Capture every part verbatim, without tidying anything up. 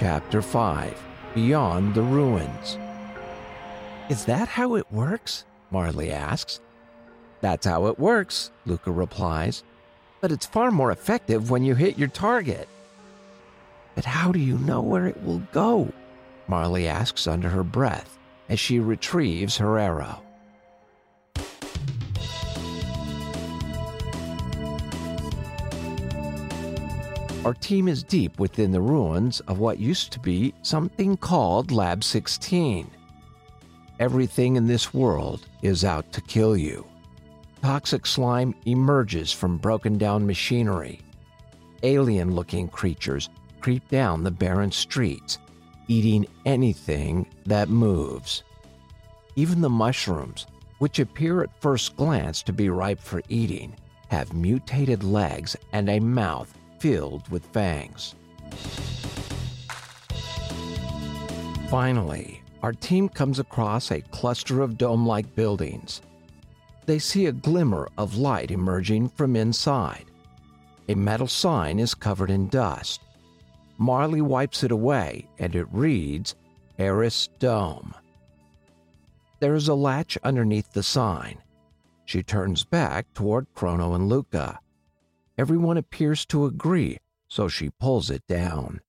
Chapter five, Beyond the Ruins. Is that how it works? Marley asks. That's how it works, Luca replies. But it's far more effective when you hit your target. But how do you know where it will go? Marley asks under her breath as she retrieves her arrow. Our team is deep within the ruins of what used to be something called Lab sixteen. Everything in this world is out to kill you. Toxic slime emerges from broken-down machinery. Alien-looking creatures creep down the barren streets, eating anything that moves. Even the mushrooms, which appear at first glance to be ripe for eating, have mutated legs and a mouth filled with fangs. Finally, our team comes across a cluster of dome-like buildings. They see a glimmer of light emerging from inside. A metal sign is covered in dust. Marley wipes it away, and it reads, Eris Dome. There is a latch underneath the sign. She turns back toward Chrono and Luca. Everyone appears to agree, so she pulls it down.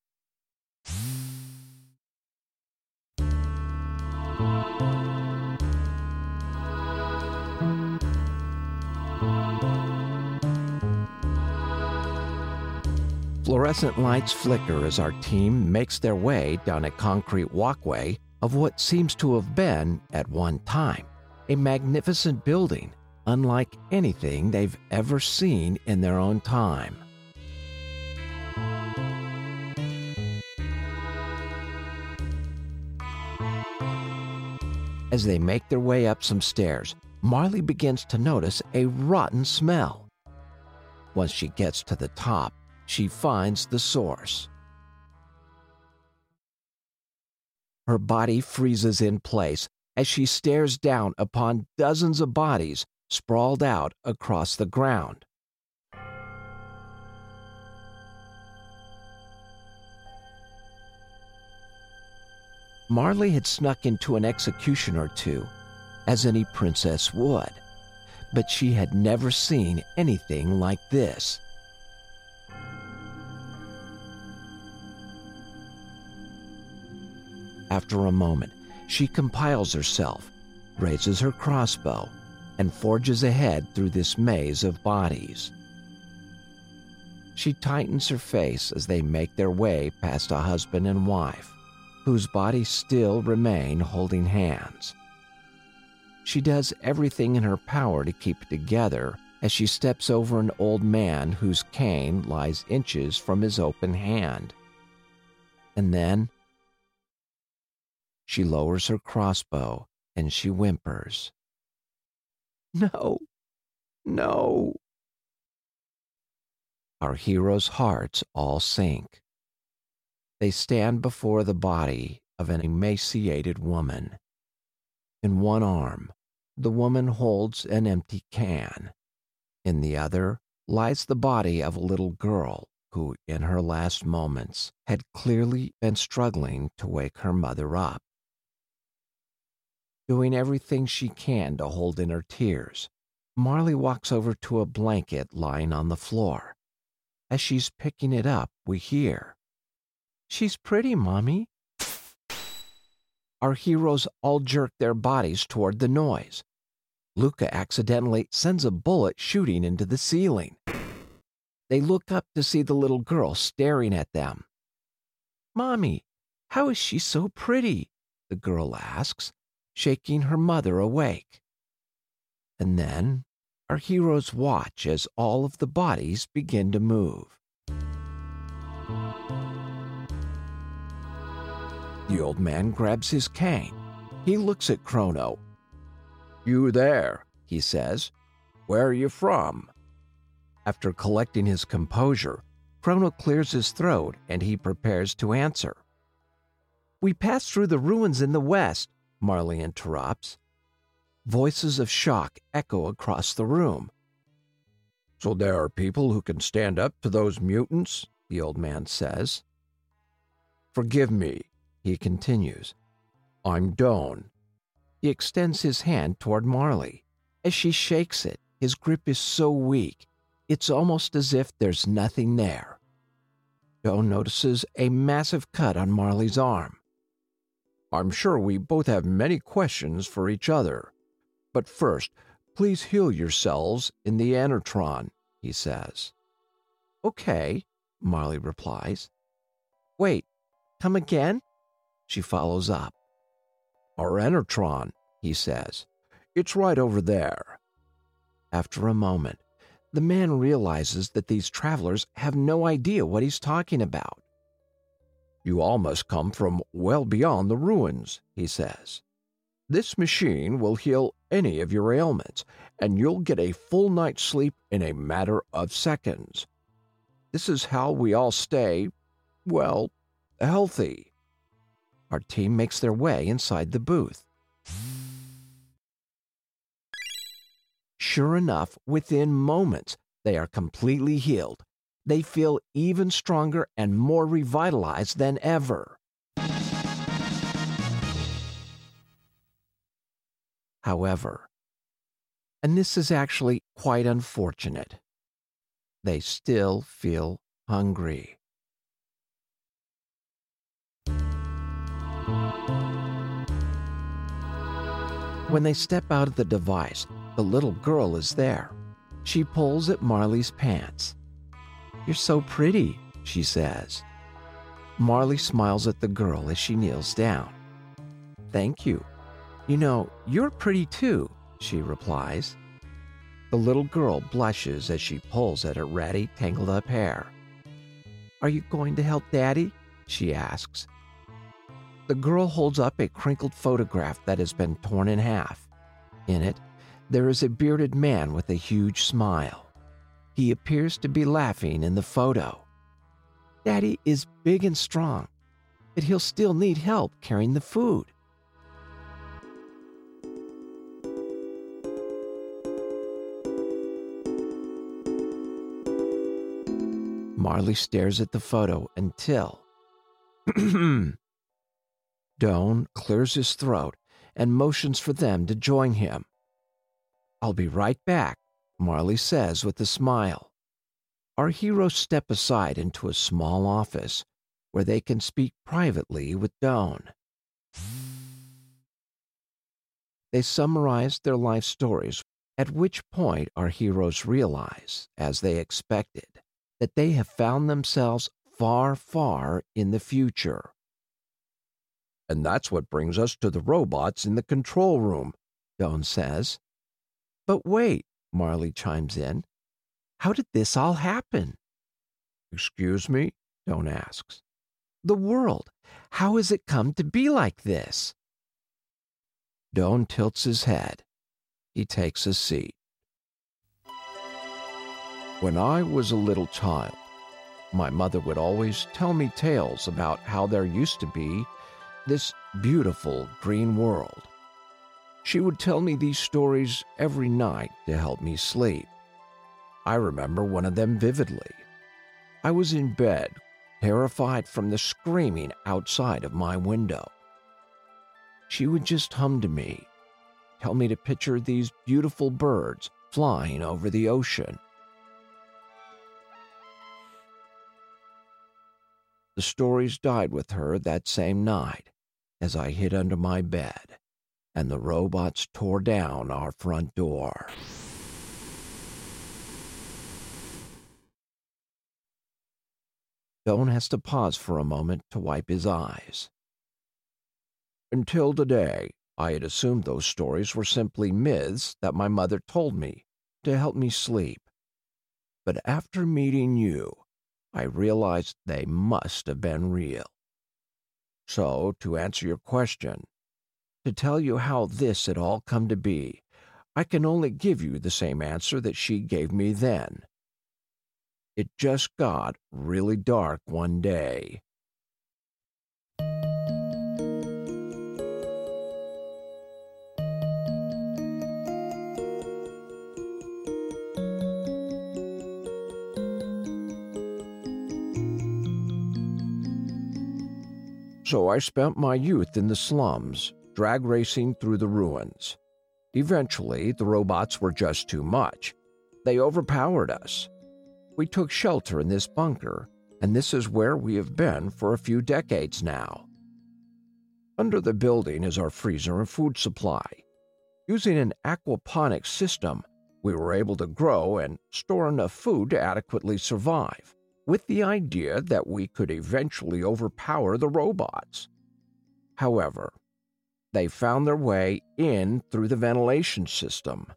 Fluorescent lights flicker as our team makes their way down a concrete walkway of what seems to have been, at one time, a magnificent building, unlike anything they've ever seen in their own time. As they make their way up some stairs, Marley begins to notice a rotten smell. Once she gets to the top, she finds the source. Her body freezes in place as she stares down upon dozens of bodies sprawled out across the ground. Marley had snuck into an execution or two, as any princess would, but she had never seen anything like this. After a moment, she compiles herself, raises her crossbow, and forges ahead through this maze of bodies. She tightens her face as they make their way past a husband and wife, whose bodies still remain holding hands. She does everything in her power to keep it together as she steps over an old man whose cane lies inches from his open hand. And then she lowers her crossbow and she whimpers. No, no. Our heroes' hearts all sink. They stand before the body of an emaciated woman. In one arm, the woman holds an empty can. In the other lies the body of a little girl who, in her last moments, had clearly been struggling to wake her mother up. Doing everything she can to hold in her tears, Marley walks over to a blanket lying on the floor. As she's picking it up, we hear, "She's pretty, Mommy." Our heroes all jerk their bodies toward the noise. Luca accidentally sends a bullet shooting into the ceiling. They look up to see the little girl staring at them. "Mommy, how is she so pretty?" the girl asks, shaking her mother awake. And then our heroes watch as all of the bodies begin to move. The old man grabs his cane. He looks at Chrono. "You there," he says. "Where are you from?" After collecting his composure, Chrono clears his throat and he prepares to answer. "We passed through the ruins in the west," Marley interrupts. Voices of shock echo across the room. "So there are people who can stand up to those mutants," the old man says. "Forgive me," he continues. "I'm Doan." He extends his hand toward Marley. As she shakes it, his grip is so weak, it's almost as if there's nothing there. Doan notices a massive cut on Marley's arm. "I'm sure we both have many questions for each other. But first, please heal yourselves in the Enertron," he says. "Okay," Marley replies. "Wait, come again?" She follows up. "Our Enertron," he says. "It's right over there." After a moment, the man realizes that these travelers have no idea what he's talking about. "You all must come from well beyond the ruins," he says. "This machine will heal any of your ailments, and you'll get a full night's sleep in a matter of seconds. This is how we all stay, well, healthy." Our team makes their way inside the booth. Sure enough, within moments, they are completely healed. They feel even stronger and more revitalized than ever. However, and this is actually quite unfortunate, they still feel hungry. When they step out of the device, the little girl is there. She pulls at Marley's pants. "You're so pretty," she says. Marley smiles at the girl as she kneels down. "Thank you. You know, you're pretty too," she replies. The little girl blushes as she pulls at her ratty, tangled-up hair. "Are you going to help Daddy?" she asks. The girl holds up a crinkled photograph that has been torn in half. In it, there is a bearded man with a huge smile. He appears to be laughing in the photo. "Daddy is big and strong, but he'll still need help carrying the food." Marley stares at the photo until Doan clears his throat and motions for them to join him. "I'll be right back," Marley says with a smile. Our heroes step aside into a small office where they can speak privately with Doan. They summarize their life stories, at which point our heroes realize, as they expected, that they have found themselves far, far in the future. "And that's what brings us to the robots in the control room," Doan says. "But wait," Marley chimes in. "How did this all happen?" "Excuse me?" Doan asks. "The world. How has it come to be like this?" Doan tilts his head. He takes a seat. "When I was a little child, my mother would always tell me tales about how there used to be this beautiful green world. She would tell me these stories every night to help me sleep. I remember one of them vividly. I was in bed, terrified from the screaming outside of my window. She would just hum to me, tell me to picture these beautiful birds flying over the ocean. The stories died with her that same night as I hid under my bed and the robots tore down our front door." Doan has to pause for a moment to wipe his eyes. "Until today, I had assumed those stories were simply myths that my mother told me to help me sleep. But after meeting you, I realized they must have been real. So, to answer your question, to tell you how this had all come to be, I can only give you the same answer that she gave me then. It just got really dark one day." So I spent my youth in the slums, drag racing through the ruins. Eventually, the robots were just too much. They overpowered us. We took shelter in this bunker, and this is where we have been for a few decades now. Under the building is our freezer and food supply. Using an aquaponics system, we were able to grow and store enough food to adequately survive, with the idea that we could eventually overpower the robots. However, they found their way in through the ventilation system.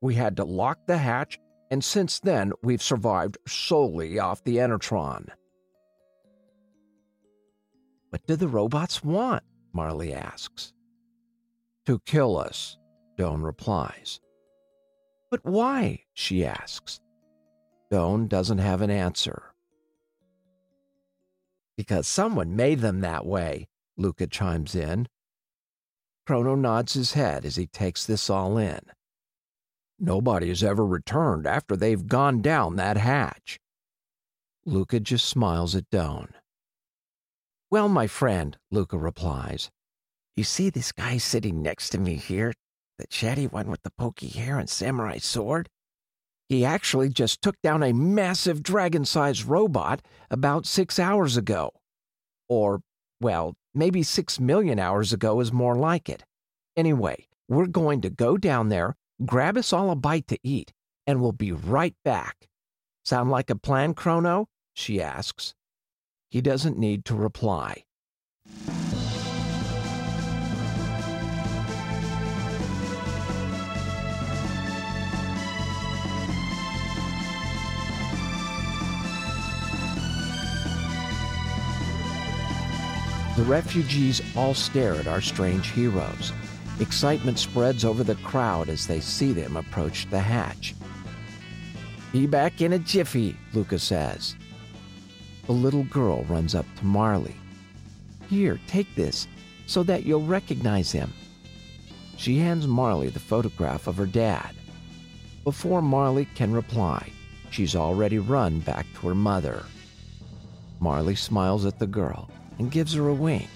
We had to lock the hatch, and since then we've survived solely off the Enertron. What do the robots want? Marley asks. To kill us, Doan replies. But why? She asks. Doan doesn't have an answer. Because someone made them that way, Luca chimes in. Chrono nods his head as he takes this all in. Nobody has ever returned after they've gone down that hatch. Luca just smiles at Doan. Well, my friend, Luca replies, you see this guy sitting next to me here? The chatty one with the pokey hair and samurai sword? He actually just took down a massive dragon-sized robot about six hours ago. Or, well, maybe six million hours ago is more like it. Anyway, we're going to go down there, grab us all a bite to eat, and we'll be right back. Sound like a plan, Chrono? She asks. He doesn't need to reply. The refugees all stare at our strange heroes. Excitement spreads over the crowd as they see them approach the hatch. Be back in a jiffy, Luca says. A little girl runs up to Marley. Here, take this, so that you'll recognize him. She hands Marley the photograph of her dad. Before Marley can reply, she's already run back to her mother. Marley smiles at the girl and gives her a wink.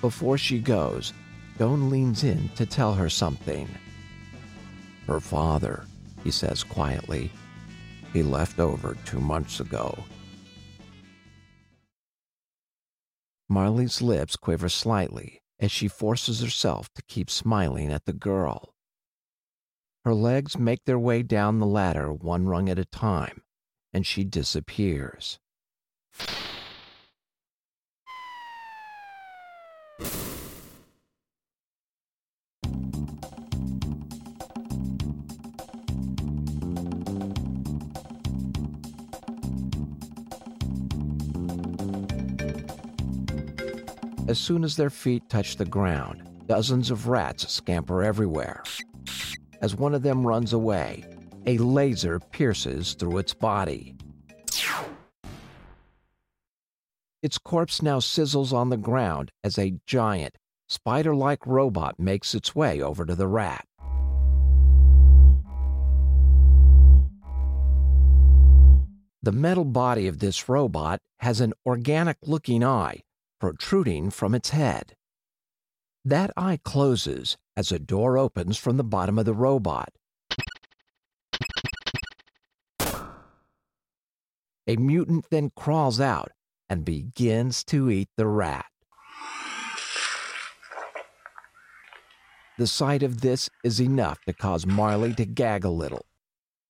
Before she goes, Doan leans in to tell her something. Her father, he says quietly. He left over two months ago. Marley's lips quiver slightly as she forces herself to keep smiling at the girl. Her legs make their way down the ladder one rung at a time, and she disappears. As soon as their feet touch the ground, dozens of rats scamper everywhere. As one of them runs away, a laser pierces through its body. Its corpse now sizzles on the ground as a giant, spider-like robot makes its way over to the rat. The metal body of this robot has an organic-looking eye protruding from its head. That eye closes as a door opens from the bottom of the robot. A mutant then crawls out and begins to eat the rat. The sight of this is enough to cause Marley to gag a little,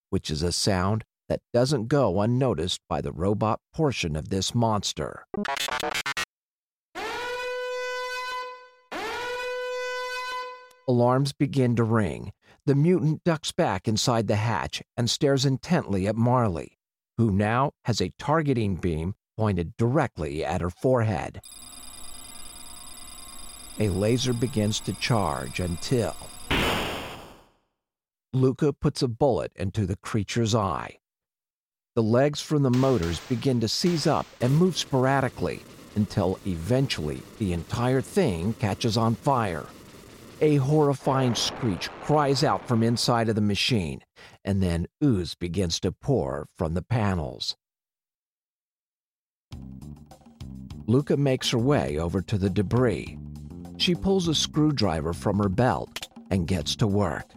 which is a sound that doesn't go unnoticed by the robot portion of this monster. Alarms begin to ring. The mutant ducks back inside the hatch and stares intently at Marley, who now has a targeting beam pointed directly at her forehead. A laser begins to charge until Luca puts a bullet into the creature's eye. The legs from the motors begin to seize up and move sporadically until eventually the entire thing catches on fire. A horrifying screech cries out from inside of the machine, and then ooze begins to pour from the panels. Luca makes her way over to the debris. She pulls a screwdriver from her belt and gets to work.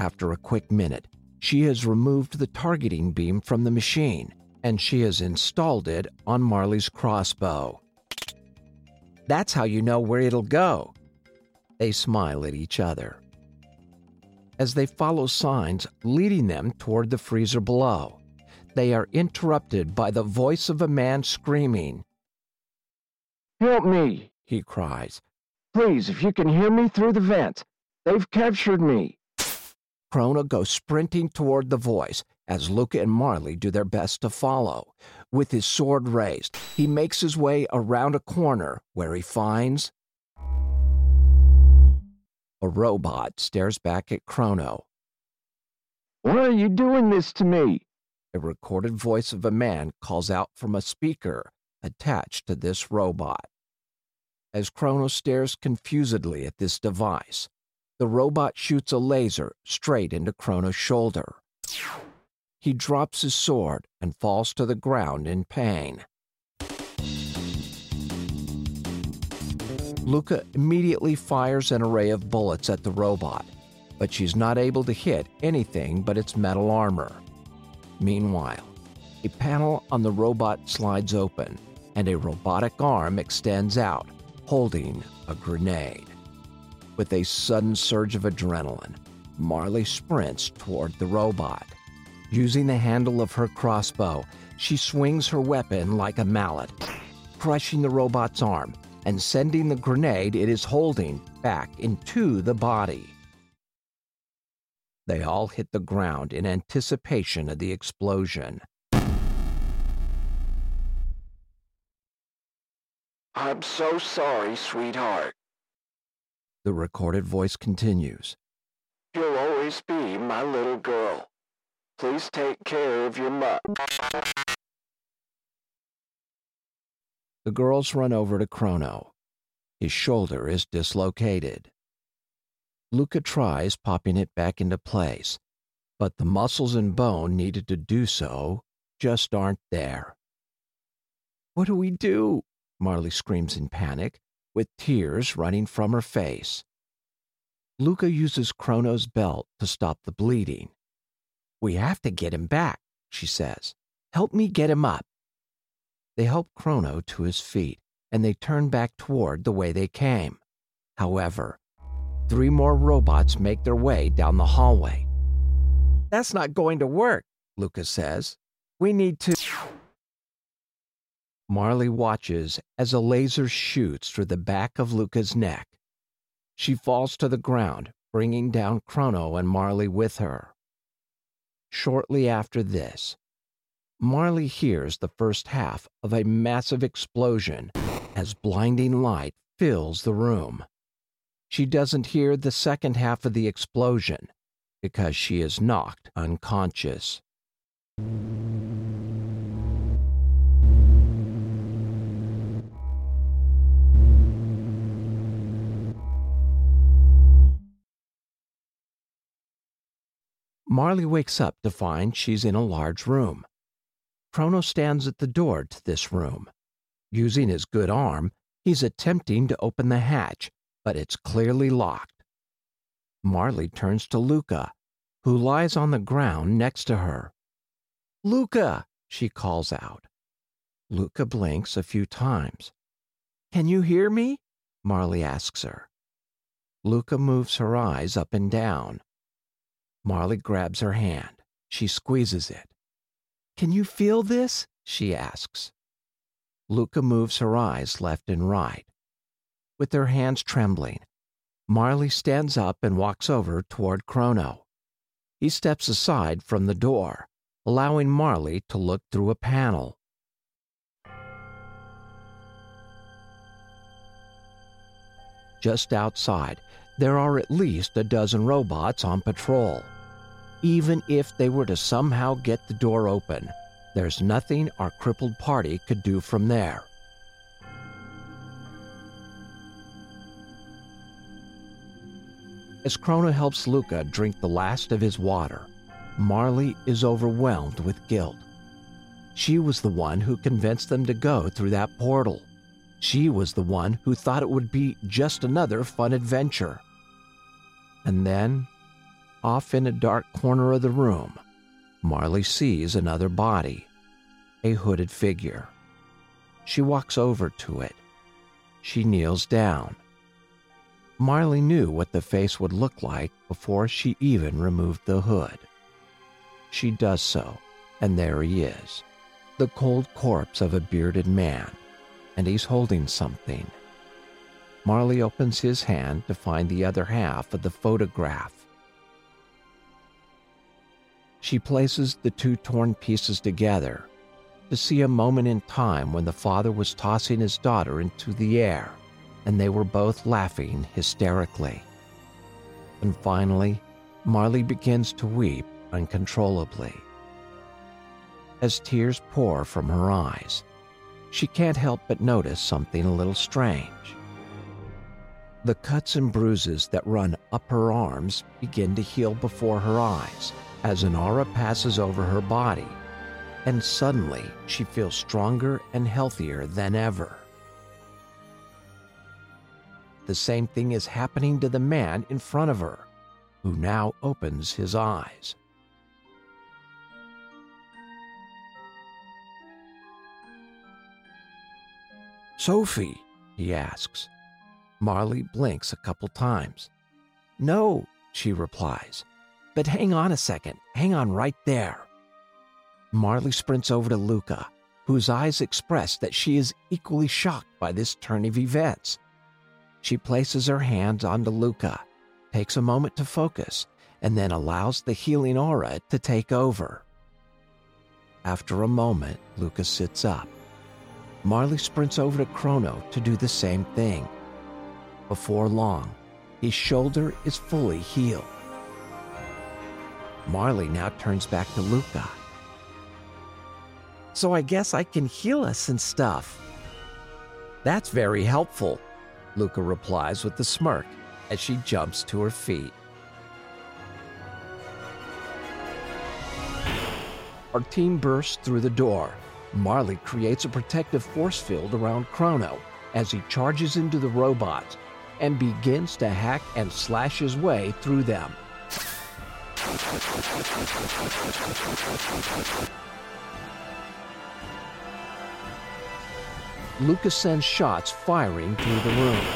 After a quick minute, she has removed the targeting beam from the machine, and she has installed it on Marley's crossbow. That's how you know where it'll go. They smile at each other as they follow signs leading them toward the freezer below. They are interrupted by the voice of a man screaming. "Help me," he cries. "Please, if you can hear me through the vent, they've captured me." Chrono goes sprinting toward the voice as Luca and Marley do their best to follow. With his sword raised, he makes his way around a corner where he finds a robot stares back at Chrono. "Why are you doing this to me?" A recorded voice of a man calls out from a speaker attached to this robot. As Chrono stares confusedly at this device, the robot shoots a laser straight into Chrono's shoulder. He drops his sword and falls to the ground in pain. Luca immediately fires an array of bullets at the robot, but she's not able to hit anything but its metal armor. Meanwhile, a panel on the robot slides open, and a robotic arm extends out, holding a grenade. With a sudden surge of adrenaline, Marley sprints toward the robot. Using the handle of her crossbow, she swings her weapon like a mallet, crushing the robot's arm and sending the grenade it is holding back into the body. They all hit the ground in anticipation of the explosion. "I'm so sorry, sweetheart," the recorded voice continues. "You'll always be my little girl. Please take care of your mother." The girls run over to Chrono. His shoulder is dislocated. Luca tries popping it back into place, but the muscles and bone needed to do so just aren't there. "What do we do?" Marley screams in panic, with tears running from her face. Luca uses Chrono's belt to stop the bleeding. "We have to get him back," she says. "Help me get him up." They help Chrono to his feet, and they turn back toward the way they came. However, three more robots make their way down the hallway. "That's not going to work," Luca says. "We need to..." Marley watches as a laser shoots through the back of Luca's neck. She falls to the ground, bringing down Chrono and Marley with her. Shortly after this, Marley hears the first half of a massive explosion as blinding light fills the room. She doesn't hear the second half of the explosion because she is knocked unconscious. Marley wakes up to find she's in a large room. Chrono stands at the door to this room. Using his good arm, he's attempting to open the hatch, but it's clearly locked. Marley turns to Luca, who lies on the ground next to her. "Luca," she calls out. Luca blinks a few times. "Can you hear me?" Marley asks her. Luca moves her eyes up and down. Marley grabs her hand. She squeezes it. "Can you feel this?" she asks. Luca moves her eyes left and right. With her hands trembling, Marley stands up and walks over toward Chrono. He steps aside from the door, allowing Marley to look through a panel. Just outside, there are at least a dozen robots on patrol. Even if they were to somehow get the door open, there's nothing our crippled party could do from there. As Chrono helps Luca drink the last of his water, Marley is overwhelmed with guilt. She was the one who convinced them to go through that portal. She was the one who thought it would be just another fun adventure. And then, off in a dark corner of the room, Marley sees another body, a hooded figure. She walks over to it. She kneels down. Marley knew what the face would look like before she even removed the hood. She does so, and there he is, the cold corpse of a bearded man, and he's holding something. Marley opens his hand to find the other half of the photograph. She places the two torn pieces together to see a moment in time when the father was tossing his daughter into the air, and they were both laughing hysterically. And finally, Marley begins to weep uncontrollably. As tears pour from her eyes, she can't help but notice something a little strange. The cuts and bruises that run up her arms begin to heal before her eyes as an aura passes over her body, and suddenly she feels stronger and healthier than ever. The same thing is happening to the man in front of her, who now opens his eyes. "Sophie?" he asks. Marley blinks a couple times. "No," she replies, "but hang on a second, hang on right there." Marley sprints over to Luca, whose eyes express that she is equally shocked by this turn of events. She places her hands onto Luca, takes a moment to focus, and then allows the healing aura to take over. After a moment, Luca sits up. Marley sprints over to Chrono to do the same thing. Before long, his shoulder is fully healed. Marley now turns back to Luca. "So I guess I can heal us and stuff." "That's very helpful," Luca replies with a smirk as she jumps to her feet. Our team bursts through the door. Marley creates a protective force field around Chrono as he charges into the robots and begins to hack and slash his way through them. Luca sends shots firing through the room.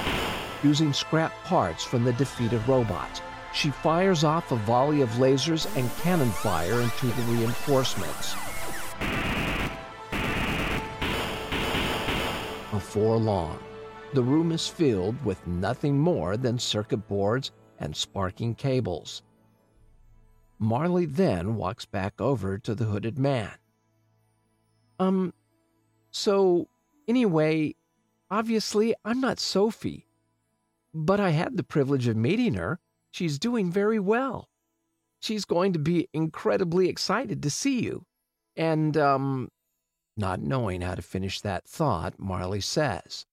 Using scrap parts from the defeated robots, she fires off a volley of lasers and cannon fire into the reinforcements. Before long, the room is filled with nothing more than circuit boards and sparking cables. Marley then walks back over to the hooded man. Um, so... "Anyway, obviously, I'm not Sophie, but I had the privilege of meeting her. She's doing very well. She's going to be incredibly excited to see you." And, um, not knowing how to finish that thought, Marley says,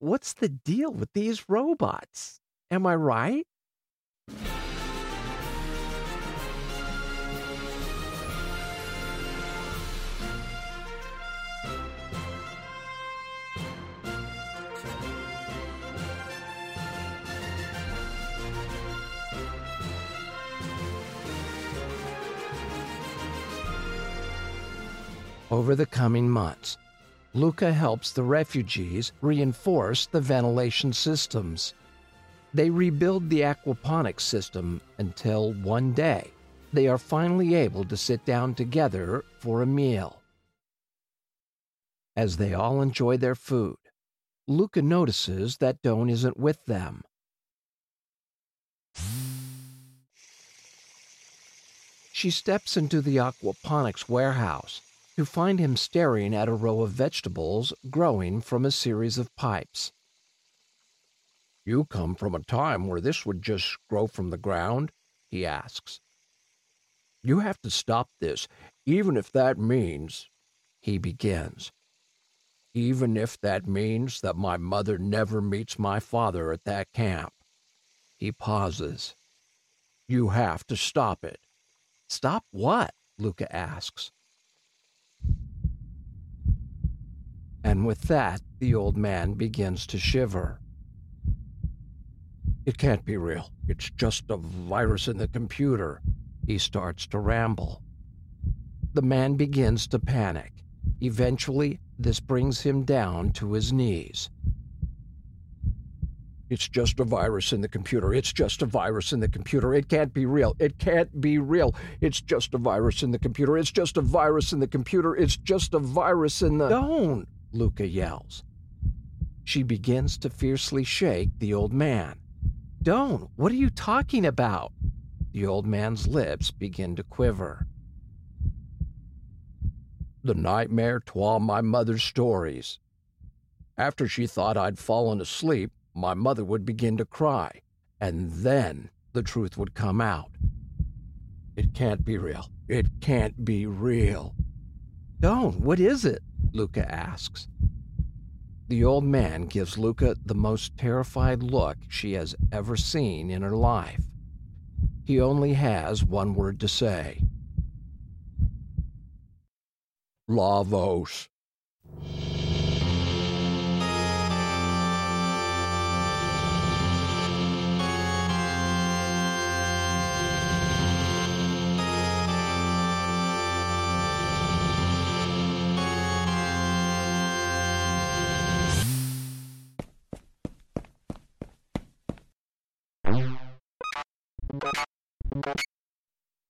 "What's the deal with these robots? Am I right?" Over the coming months, Luca helps the refugees reinforce the ventilation systems. They rebuild the aquaponics system until one day they are finally able to sit down together for a meal. As they all enjoy their food, Luca notices that Doan isn't with them. She steps into the aquaponics warehouse to find him staring at a row of vegetables growing from a series of pipes. "You come from a time where this would just grow from the ground?" he asks. "You have to stop this, even if that means," he begins, "even if that means that my mother never meets my father at that camp." He pauses. "You have to stop it." "Stop what?" Luca asks. and with that, the old man begins to shiver. It can't be real. It's just a virus in the computer. He starts to ramble. The man begins to panic. Eventually, this brings him down to his knees. It's just a virus in the computer. It's just a virus in the computer. It can't be real. It can't be real. It's just a virus in the computer. It's just a virus in the computer. It's just a virus in the... Don't! Luca yells. She begins to fiercely shake the old man. Don't! What are you talking about? The old man's lips begin to quiver. The nightmare to all my mother's stories. After she thought I'd fallen asleep, my mother would begin to cry, and then the truth would come out. It can't be real. It can't be real. Don't, what is it? Luca asks. The old man gives Luca the most terrified look she has ever seen in her life. He only has one word to say. Lavos.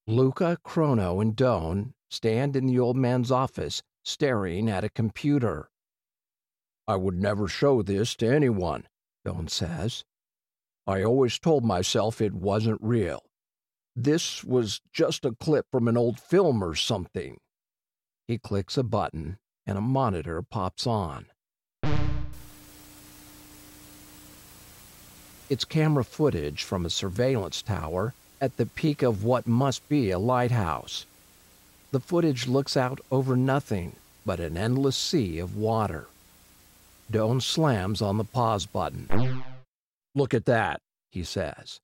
Luca, Chrono, and Doan stand in the old man's office staring at a computer. I would never show this to anyone, Doan says. I always told myself it wasn't real. This was just a clip from an old film or something. He clicks a button and a monitor pops on. It's camera footage from a surveillance tower at the peak of what must be a lighthouse. The footage looks out over nothing but an endless sea of water. Doan slams on the pause button. Look at that, he says.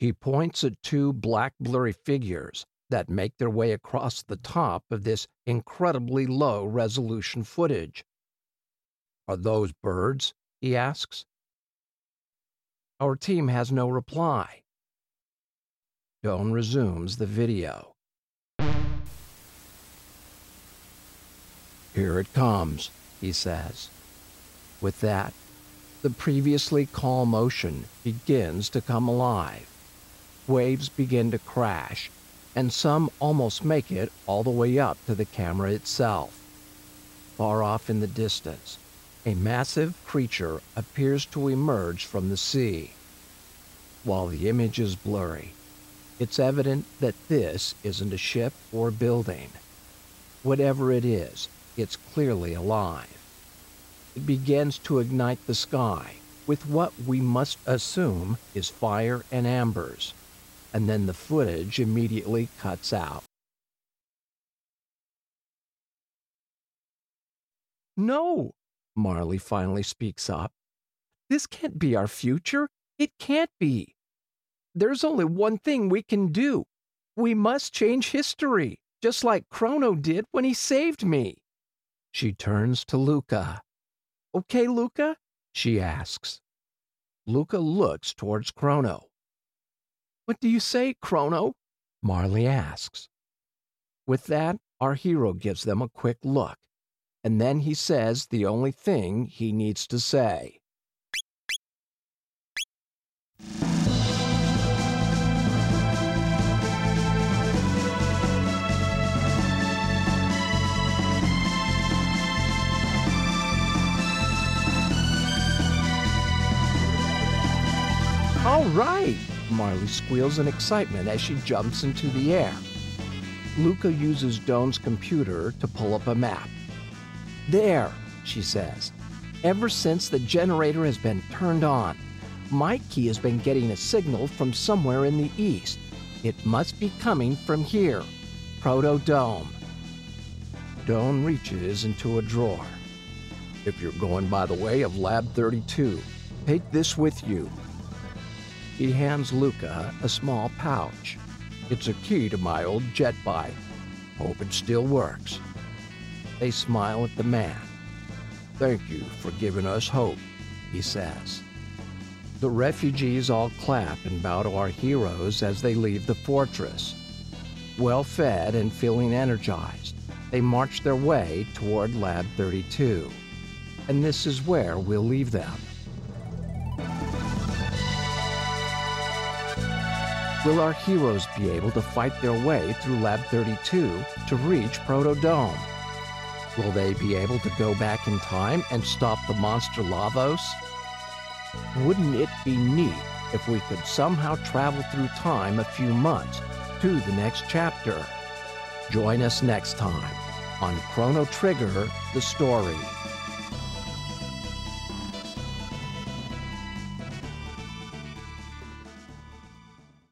He points at two black blurry figures that make their way across the top of this incredibly low resolution footage. Are those birds? He asks. Our team has no reply. Doan resumes the video. Here it comes, he says. With that, the previously calm ocean begins to come alive. Waves begin to crash, and some almost make it all the way up to the camera itself. Far off in the distance, a massive creature appears to emerge from the sea. While the image is blurry, it's evident that this isn't a ship or building. Whatever it is, it's clearly alive. It begins to ignite the sky with what we must assume is fire and embers, and then the footage immediately cuts out. No, Marley finally speaks up. This can't be our future. It can't be. There's only one thing we can do. We must change history, just like Chrono did when he saved me. She turns to Luca. Okay, Luca? She asks. Luca looks towards Chrono. What do you say, Chrono? Marley asks. With that, our hero gives them a quick look, and then he says the only thing he needs to say. All right! Marley squeals in excitement as she jumps into the air. Luca uses Doan's computer to pull up a map. There, she says. Ever since the generator has been turned on, my key has been getting a signal from somewhere in the east. It must be coming from here. Proto-Dome. Doan reaches into a drawer. If you're going by the way of Lab thirty-two, take this with you. He hands Luca a small pouch. It's a key to my old jet bike. Hope it still works. They smile at the man. "Thank you for giving us hope," he says. The refugees all clap and bow to our heroes as they leave the fortress. Well-fed and feeling energized, they march their way toward Lab thirty-two. And this is where we'll leave them. Will our heroes be able to fight their way through Lab thirty-two to reach Proto-Dome? Will they be able to go back in time and stop the monster Lavos? Wouldn't it be neat if we could somehow travel through time a few months to the next chapter? Join us next time on Chrono Trigger: The Story.